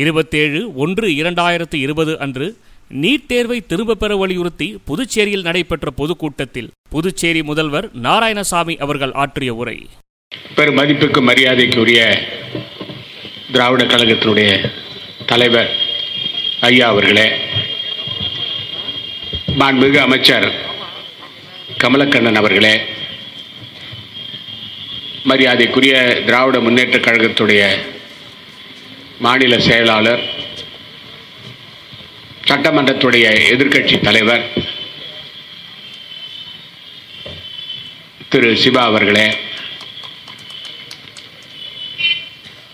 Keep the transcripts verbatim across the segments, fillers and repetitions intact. இருபத்தேழு ஒன்று இரண்டாயிரத்து இருபது அன்று நீட் தேர்வை திரும்ப பெற வலியுறுத்தி புதுச்சேரியில் நடைபெற்ற பொதுக்கூட்டத்தில் புதுச்சேரி முதல்வர் நாராயணசாமி அவர்கள் ஆற்றிய உரை. பெரும் மதிப்புக்கு மரியாதைக்குரிய திராவிட கழகத்தினுடைய தலைவர் ஐயா அவர்களே, மாண்புமிகு அமைச்சர் கமலக்கண்ணன் அவர்களே, மரியாதைக்குரிய திராவிட முன்னேற்ற கழகத்துடைய மாநில செயலாளர், சட்டமன்றத்துடைய எதிர்க்கட்சி தலைவர் திரு சிவா அவர்களே,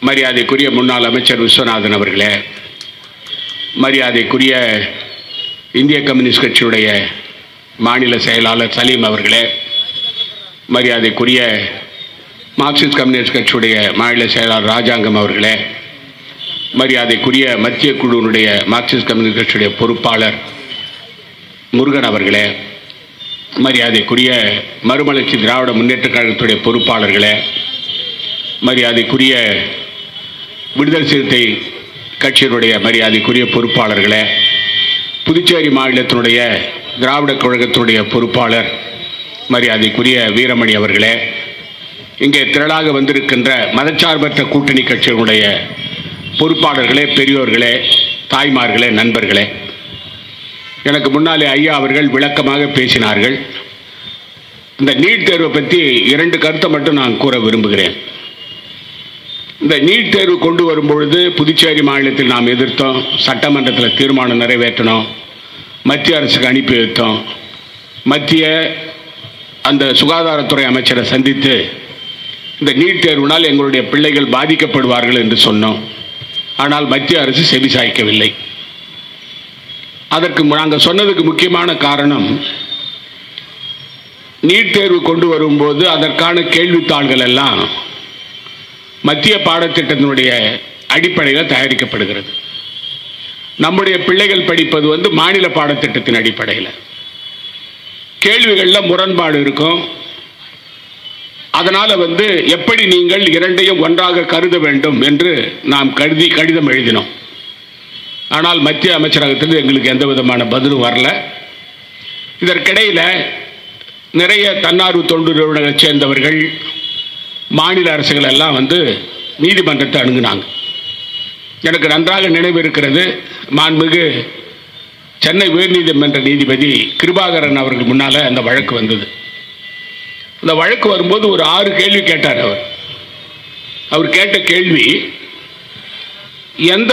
மரியாதைக்குரிய முன்னாள் அமைச்சர் விஸ்வநாதன் அவர்களே, மரியாதைக்குரிய இந்திய கம்யூனிஸ்ட் கட்சியுடைய மாநில செயலாளர் சலீம் அவர்களே, மரியாதைக்குரிய மார்க்சிஸ்ட் கம்யூனிஸ்ட் கட்சியுடைய மாநில செயலாளர் ராஜாங்கம் அவர்களே, மரியாதைக்குரிய மத்திய குழுவினுடைய மார்க்சிஸ்ட் கம்யூனிஸ்ட் கட்சியுடைய பொறுப்பாளர் முருகன் அவர்களே, மரியாதைக்குரிய மறுமலர்ச்சி திராவிட முன்னேற்றக் கழகத்துடைய பொறுப்பாளர்களே, மரியாதைக்குரிய விடுதலை சிறுத்தை கட்சியினுடைய மரியாதைக்குரிய பொறுப்பாளர்களே, புதுச்சேரி மாநிலத்தினுடைய திராவிட கழகத்தினுடைய பொறுப்பாளர் மரியாதைக்குரிய வீரமணி அவர்களே, இங்கே திரளாக வந்திருக்கின்ற மதச்சார்பற்ற கூட்டணி கட்சியினுடைய பொறுப்பாளர்களே, பெரியோர்களே, தாய்மார்களே, நண்பர்களே, எனக்கு முன்னாலே ஐயா அவர்கள் விளக்கமாக பேசினார்கள். இந்த நீட் தேர்வை பற்றி இரண்டு கருத்தை மட்டும் நான் கூற விரும்புகிறேன். இந்த நீட் தேர்வு கொண்டு வரும்பொழுது புதுச்சேரி மாநிலத்தில் நாம் எதிர்த்தோம், சட்டமன்றத்தில் தீர்மானம் நிறைவேற்றணும், மத்திய அரசுக்கு அனுப்பி வைத்தோம், மத்திய அந்த சுகாதாரத்துறை அமைச்சரை சந்தித்து இந்த நீட் தேர்வினால் எங்களுடைய பிள்ளைகள் பாதிக்கப்படுவார்கள் என்று சொன்னோம். ஆனால் மத்திய அரசு செவி சாய்க்கவில்லை. அதற்கு நாங்கள் சொன்னதுக்கு முக்கியமான காரணம், நீட் தேர்வு கொண்டு வரும்போது அதற்கான கேள்வித்தாள்கள் எல்லாம் மத்திய பாடத்திட்டத்தினுடைய அடிப்படையில் தயாரிக்கப்படுகிறது. நம்முடைய பிள்ளைகள் படிப்பது வந்து மாநில பாடத்திட்டத்தின் அடிப்படையில். கேள்விகளில் முரண்பாடு இருக்கும். அதனால் வந்து எப்படி நீங்கள் இரண்டையும் ஒன்றாக கருத வேண்டும் என்று நாம் கருதி கடிதம் எழுதினோம். ஆனால் மத்திய அமைச்சரகத்தில் எங்களுக்கு எந்த விதமான பதிலும் வரல. இதற்கிடையில் நிறைய தன்னார்வ தொண்டு நிறுவனங்களைச் சேர்ந்தவர்கள், மாநில அரசுகள் எல்லாம் வந்து நீதிமன்றத்தை அணுகுனாங்க. எனக்கு நன்றாக நினைவு இருக்கிறது, மாண்புமிகு சென்னை உயர்நீதிமன்ற நீதிபதி கிருபாகரன் அவர்கள் முன்னால் அந்த வழக்கு வந்தது. அந்த வழக்கு வரும்போது ஒரு ஆறு கேள்வி கேட்டார் அவர். அவர் கேட்ட கேள்வி, எந்த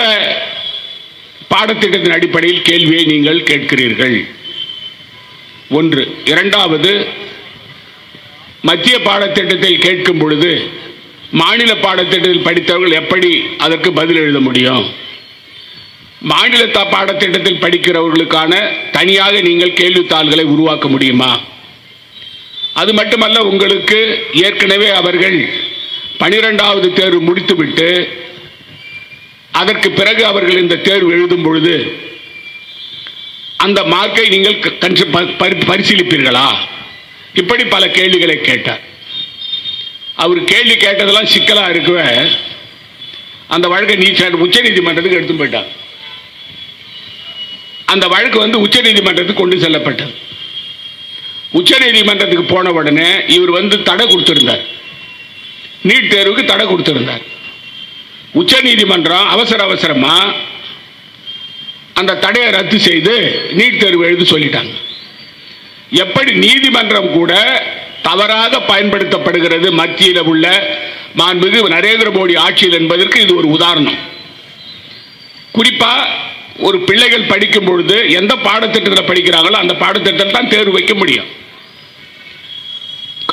பாடத்திட்டத்தின் அடிப்படையில் கேள்வியை நீங்கள் கேட்கிறீர்கள் ஒன்று. இரண்டாவது, மத்திய பாடத்திட்டத்தில் கேட்கும் பொழுது மாநில பாடத்திட்டத்தில் படித்தவர்கள் எப்படி அதற்கு பதில் எழுத முடியும்? மாநில பாடத்திட்டத்தில் படிக்கிறவர்களுக்கான தனியாக நீங்கள் கேள்வித்தாள்களை உருவாக்க முடியுமா? அது மட்டுமல்ல, உங்களுக்கு ஏற்கனவே அவர்கள் பனிரெண்டாவது தேர்வு முடித்துவிட்டு அதற்கு பிறகு அவர்கள் இந்த தேர்வு எழுதும் பொழுது அந்த மார்க்கை நீங்கள் பரிசீலிப்பீர்களா? இப்படி பல கேள்விகளை கேட்டார் அவர். கேள்வி கேட்டதெல்லாம் சிக்கலாக இருக்குவ அந்த வழக்கை நீ உச்ச நீதிமன்றத்துக்கு எடுத்து போயிட்டார். அந்த வழக்கு வந்து உச்ச நீதிமன்றத்துக்கு கொண்டு செல்லப்பட்டது. உச்ச நீதிமன்றத்துக்கு போன உடனே இவர் வந்து தடை கொடுத்திருந்தார், நீட் தேர்வுக்கு தடை கொடுத்திருந்தார். உச்ச நீதிமன்றம் அவசர அவசரமா அந்த தடையை ரத்து செய்து நீட் தேர்வு எழுதி சொல்லிட்டாங்க. எப்படி நீதிமன்றம் கூட தவறாக பயன்படுத்தப்படுகிறது மத்தியில் உள்ள மாண்புமிகு நரேந்திர மோடி ஆட்சியில் என்பதற்கு இது ஒரு உதாரணம். குறிப்பா ஒரு பிள்ளைகள் படிக்கும் பொழுது எந்த பாடத்திட்டத்தில் படிக்கிறாங்களோ அந்த பாடத்திட்டத்தில் தான் தேர்வு வைக்க முடியும்.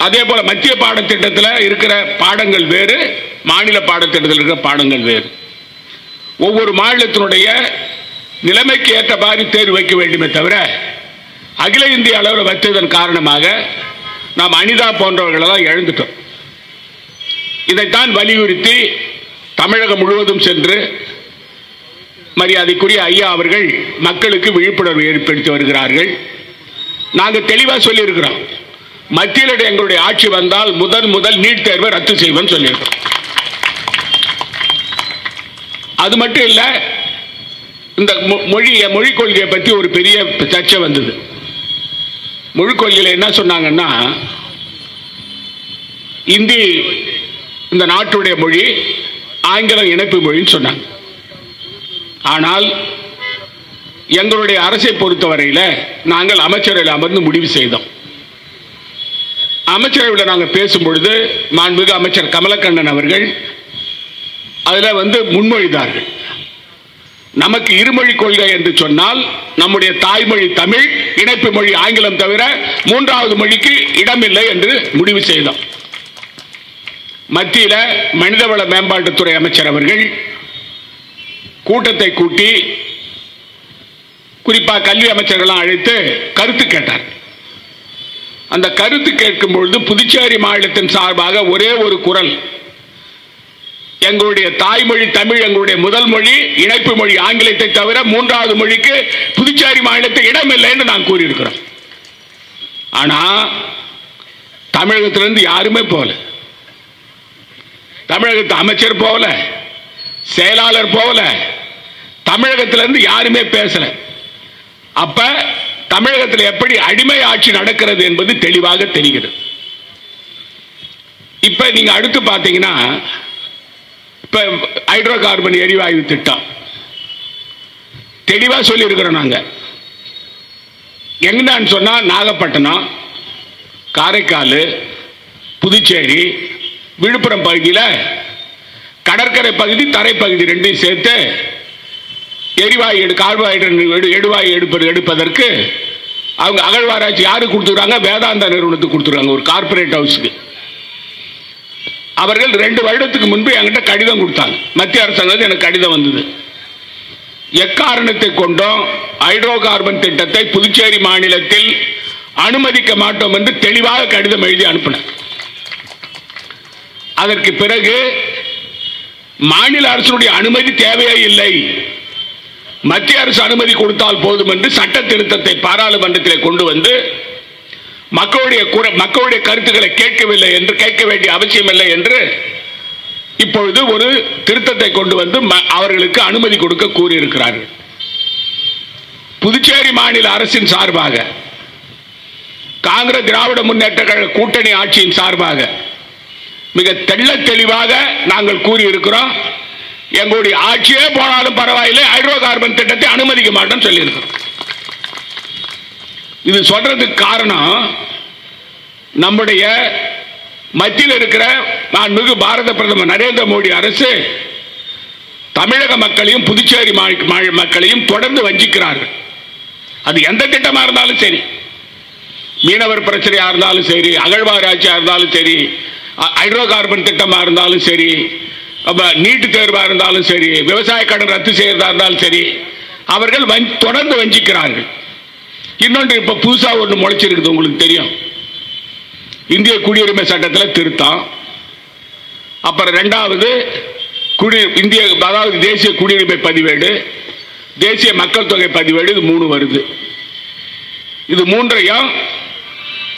அதே போல மத்திய பாடத்திட்டத்தில் இருக்கிற பாடங்கள் வேறு, மாநில பாடத்திட்டத்தில் இருக்கிற பாடங்கள் வேறு. ஒவ்வொரு மாநிலத்தினுடைய நிலைமைக்கு ஏற்ற மாதிரி தேர்வு வைக்க வேண்டுமே தவிர, அகில இந்திய அளவில் வைத்ததன் காரணமாக நாம் அனிதா போன்றவர்களெல்லாம் எழுந்துட்டோம். இதைத்தான் வலியுறுத்தி தமிழகம் முழுவதும் சென்று மரியாதைக்குரிய ஐயா அவர்கள் மக்களுக்கு விழிப்புணர்வு ஏற்படுத்தி வருகிறார்கள். நாங்கள் தெளிவாக சொல்லியிருக்கிறோம், மத்தியில் எங்களுடைய ஆட்சி வந்தால் முதன் முதல் நீட் தேர்வை ரத்து செய்வோம் சொல்லியிருக்கிறோம். அது மட்டும் இல்லை, இந்த மொழிய மொழிக் கொள்கையை பற்றி ஒரு பெரிய சர்ச்சை வந்தது. மொழிக் கொள்கையில் என்ன சொன்னாங்கன்னா, இந்தி இந்த நாட்டுடைய மொழி, ஆங்கிலம் இணைப்பு மொழின்னு சொன்னாங்க. ஆனால் எங்களுடைய அரசை பொறுத்தவரையில் நாங்கள் அமைச்சரவையில் அமர்ந்து முடிவு செய்தோம். அமைச்சரவையில் நாங்கள் பேசும்பொழுது மாண்புமிகு அமைச்சர் கமலக்கண்ணன் அவர்கள் அதில் வந்து முன்மொழிந்தார்கள், நமக்கு இருமொழி கொள்கை என்று சொன்னால் நம்முடைய தாய்மொழி தமிழ், இணைப்பு மொழி ஆங்கிலம் தவிர மூன்றாவது மொழிக்கு இடமில்லை என்று முடிவு செய்தோம். மத்தியில் மனிதவள மேம்பாட்டுத்துறை அமைச்சர் அவர்கள் கூட்டத்தை கூட்டி குறிப்பாக கல்வி அமைச்சர்களாம் அழைத்து கருத்து கேட்டார். அந்த கருத்து கேட்கும் பொழுது புதுச்சேரி மாநிலத்தின் சார்பாக ஒரே ஒரு குரல், எங்களுடைய தாய்மொழி தமிழ் எங்களுடைய முதல் மொழி, இணைப்பு மொழி ஆங்கிலத்தை தவிர மூன்றாவது மொழிக்கு புதுச்சேரி மாநிலத்தில் இடமில்லை என்று நான் கூறியிருக்கிறோம். ஆனால் தமிழகத்திலிருந்து யாருமே போகல, தமிழகத்து அமைச்சர் போகல, செயலாளர் போகல, தமிழகத்திலிருந்து யாருமே பேசல. அப்ப தமிழகத்தில் எப்படி அடிமை ஆட்சி நடக்கிறது என்பது தெளிவாக தெரிகிறது. இப்ப நீங்க அடுத்து பார்த்தீங்கன்னா, இப்போ ஹைட்ரோ கார்பன் எரிவாயு திட்டம் தெளிவாக சொல்லியிருக்கிறோம். நாங்கள் எங்கன்னு சொன்னால் நாகப்பட்டினம், காரைக்கால், புதுச்சேரி, விழுப்புரம் பகுதியில் கடற்கரை பகுதி தரைப்பகுதி ரெண்டையும் சேர்த்து எரிவாயு எடு கார்போஹைட்ரேட் எரிவாயு எடுப்பது எடுப்பதற்கு அவங்க அகழ்வாராய்ச்சி யாருக்கு கொடுத்துருக்காங்க? வேதாந்தா நிறுவனத்துக்கு கொடுத்துருக்காங்க, ஒரு கார்பரேட் ஹவுஸுக்கு. அவர்கள் ரெண்டு வருடத்துக்கு முன்பு என்கிட்ட கடிதம் கொடுத்தாங்க, மத்திய அரசாங்கத்தில் எனக்கு கடிதம் வந்தது. எக்காரணத்தை கொண்டும் ஹைட்ரோ கார்பன் திட்டத்தை புதுச்சேரி மாநிலத்தில் அனுமதிக்க மாட்டோம் என்று தெளிவாக கடிதம் எழுதி அனுப்பினார். அதற்கு பிறகு மாநில அரசுடைய அனுமதி தேவையே இல்லை, மத்திய அரசு அனுமதி கொடுத்தால் போதும் என்று சட்ட திருத்தத்தை பாராளுமன்றத்தில் கொண்டு வந்து மக்களுடைய மக்களுடைய கருத்துக்களை கேட்கவில்லை என்று கேட்க வேண்டிய அவசியம் இல்லை என்று இப்பொழுது ஒரு திருத்தத்தை கொண்டு வந்து அவர்களுக்கு அனுமதி கொடுக்க கூறியிருக்கிறார்கள். புதுச்சேரி மாநில அரசின் சார்பாக, காங்கிரஸ் திராவிட முன்னேற்ற கழக கூட்டணி ஆட்சியின் சார்பாக மிக தெள்ள தெளிவாக நாங்கள் கூறியிருக்கிறோம், எங்களுடைய ஆட்சியே போனாலும் பரவாயில்லை, ஹைட்ரோ கார்பன் திட்டத்தை அனுமதிக்க மாட்டோம் சொல்லியிருக்கிறோம். இது சொல்றதுக்கு காரணம், நம்முடைய மத்தியில் இருக்கிற நான் மிகு பாரத பிரதமர் நரேந்திர மோடி அரசு தமிழக மக்களையும் புதுச்சேரி மக்களையும் தொடர்ந்து வஞ்சிக்கிறார்கள். அது எந்த திட்டமாக இருந்தாலும் சரி, மீனவர் பிரச்சனையாக இருந்தாலும் சரி, அகழ்வாராய்ச்சியாக இருந்தாலும் சரி, ஹைட்ரோ கார்பன் திட்டமாக இருந்தாலும் சரி, நீட்டு தேர்வாக இருந்தாலும் சரி, விவசாய கடன் ரத்து செய்யறதா இருந்தாலும் சரி, அவர்கள் தொடர்ந்து வஞ்சிக்கிறார்கள். இன்னொன்று, இப்ப புதுசா ஒன்று முளைச்சிருக்குது, உங்களுக்கு தெரியும், இந்திய குடியுரிமை சட்டத்தில் திருத்தம். அப்புறம் ரெண்டாவது குடி இந்திய அதாவது தேசிய குடியுரிமை பதிவேடு, தேசிய மக்கள் தொகை பதிவேடு, இது மூணு வருது. இது மூன்றையும்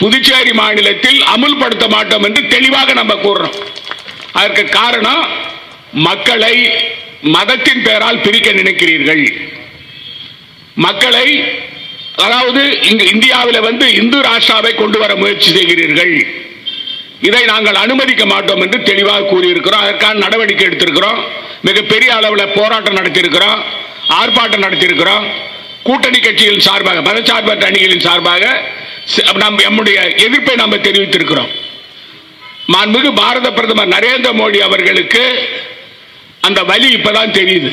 புதுச்சேரி மாநிலத்தில் அமுல்படுத்த மாட்டோம் என்று தெளிவாக நம்ம கூறுறோம். அதற்கு காரணம், மக்களை மதத்தின் பெயரால் பிரிக்க நினைக்கிறீர்கள். மக்களை அதாவது இங்கு இந்தியாவில் வந்து இந்து ராஷ்டிராவை கொண்டு வர முயற்சி செய்கிறீர்கள். இதை நாங்கள் அனுமதிக்க மாட்டோம் என்று தெளிவாக கூறியிருக்கிறோம். அதற்கான நடவடிக்கை எடுத்திருக்கிறோம். மிகப்பெரிய அளவில் போராட்டம் நடத்தியிருக்கிறோம், ஆர்ப்பாட்டம் நடத்தியிருக்கிறோம். கூட்டணி கட்சிகளின் சார்பாக, மதச்சார்பற்ற அணிகளின் சார்பாக நம் நம்முடைய எதிர்ப்பை நாம் தெரிவித்திருக்கிறோம். மாண்புமிகு பாரத பிரதமர் நரேந்திர மோடி அவர்களுக்கு அந்த வலி இப்பதான் தெரியுது.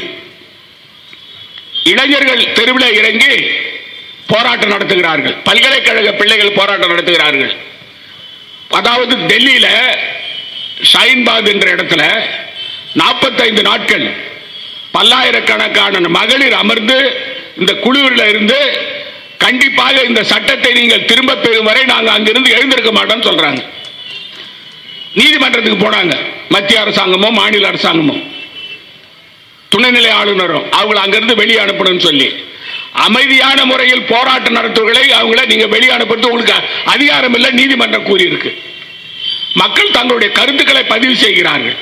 இளைஞர்கள் தெருவில் இறங்கி போராட்டம் நடத்துகிறார்கள், பல்கலைக்கழக பிள்ளைகள் போராட்டம் நடத்துகிறார்கள். அதாவது டெல்லியில ஷைன்பாக் என்ற இடத்துல நாற்பத்தைந்து நாட்கள் பல்லாயிரக்கணக்கான மகளிர் அமர்ந்து இந்த குழுவில் இருந்து கண்டிப்பாக இந்த சட்டத்தை நீங்கள் திரும்ப பெறும் வரை நாங்கள் அங்கிருந்து எழுந்திருக்க மாட்டோம்னு சொல்றாங்க. நீதிமன்றத்துக்கு போனாங்க, மத்திய அரசாங்கமோ மாநில அரசாங்கமோ துணைநிலை ஆளுநரும் அவங்களை அங்கிருந்து வெளியே அனுப்பணும்னு சொல்லி. அமைதியான முறையில் போராட்டம் நடத்துவர்களை அவங்கள நீங்க வெளியனுப்புறது உங்களுக்கு அதிகாரம் இல்லை, நீதிமன்றம் கூறியிருக்கு. மக்கள் தங்களுடைய கருத்துக்களை பதிவு செய்கிறார்கள்,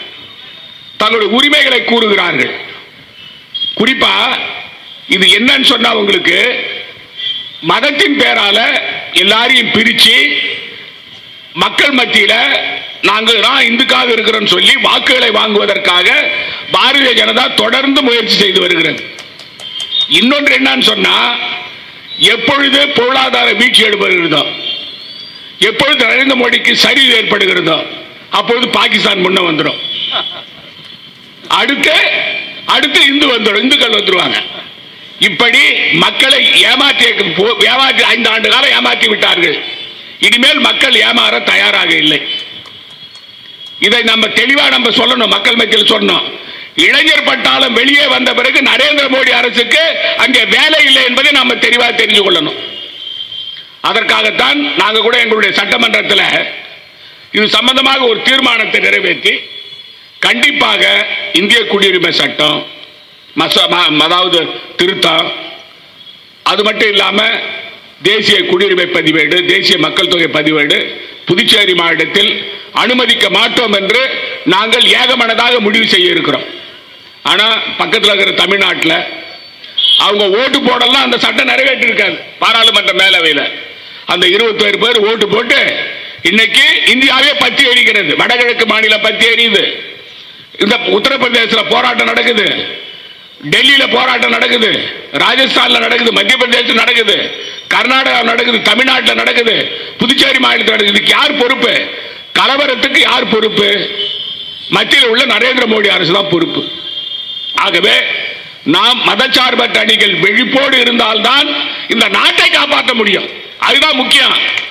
தங்களுடைய உரிமைகளை கூறுகிறார்கள். குறிப்பா இது என்னன்னு சொன்னா உங்களுக்கு மதத்தின் பேரால எல்லாரையும் பிரிச்சு மக்கள் மத்தியில நாங்கள் தான் இந்துக்காக இருக்கிறோம் சொல்லி வாக்குகளை வாங்குவதற்காக பாரதிய ஜனதா தொடர்ந்து முயற்சி செய்து வருகிறது. இன்னொன்று என்னன்னு சொன்னா எப்பொழுது பொருளாதார வீழ்ச்சி ஏற்படுகிறதோ, எப்பொழுது நரேந்திர மோடிக்கு சரிவு ஏற்படுகிறதோ அப்பொழுது பாகிஸ்தான் முன்ன வந்துடும், அடுத்து அடுத்து இந்து வந்துடும், இந்துக்கள் வந்துருவாங்க. இப்படி மக்களை ஏமாற்றி ஏமாற்றி ஐந்து ஆண்டு காலம் ஏமாற்றி விட்டார்கள். இனிமேல் மக்கள் ஏமாற தயாராக இல்லை. இதை நம்ம தெளிவா நம்ம சொல்லணும், மக்கள் மத்தியில் சொன்னோம். இளைஞர் பட்டாளம் வெளியே வந்த பிறகு நரேந்திர மோடி அரசுக்கு அங்கே வேலை இல்லை என்பதை நம்ம தெளிவாக தெரிஞ்சு கொள்ளணும். அதற்காகத்தான் நாங்கள் கூட எங்களுடைய சட்டமன்றத்தில் இது சம்பந்தமாக ஒரு தீர்மானத்தை நிறைவேற்றி கண்டிப்பாக இந்திய குடியுரிமை சட்டம் அதாவது திருத்தம், அது மட்டும் இல்லாமல் தேசிய குடியுரிமை பதிவேடு, தேசிய மக்கள் தொகை பதிவேடு புதுச்சேரி மாநிலத்தில் அனுமதிக்க மாட்டோம் என்று நாங்கள் ஏகமனதாக முடிவு செய்ய இருக்கிறோம். ஆனால் பக்கத்தில் இருக்கிற தமிழ்நாட்டில் அவங்க ஓட்டு போடலாம், அந்த சட்டம் நிறைவேற்றிருக்காது. பாராளுமன்ற மேலவையில் அந்த இருபத்தோரு பேர் ஓட்டு போட்டு இன்னைக்கு இந்தியாவே பற்றி எரிக்கிறது, வடகிழக்கு மாநிலம் பற்றி எரியுது. இந்த உத்தரப்பிரதேசத்தில் போராட்டம் நடக்குது, டெல்லியில போராட்டம் நடக்குது, ராஜஸ்தான்ல நடக்குது, மத்திய பிரதேசம் நடக்குது, கர்நாடகா நடக்குது, தமிழ்நாட்டில் நடக்குது, புதுச்சேரி மாநிலத்தில் நடக்குது. யார் பொறுப்பு? கலவரத்துக்கு யார் பொறுப்பு? மத்தியில் உள்ள நரேந்திர மோடி அரசு தான் பொறுப்பு. ஆகவே நாம் மதச்சார்பற்ற அணிகள் விழிப்போடு இருந்தால்தான் இந்த நாட்டை காப்பாற்ற முடியும். அதுதான் முக்கியம்.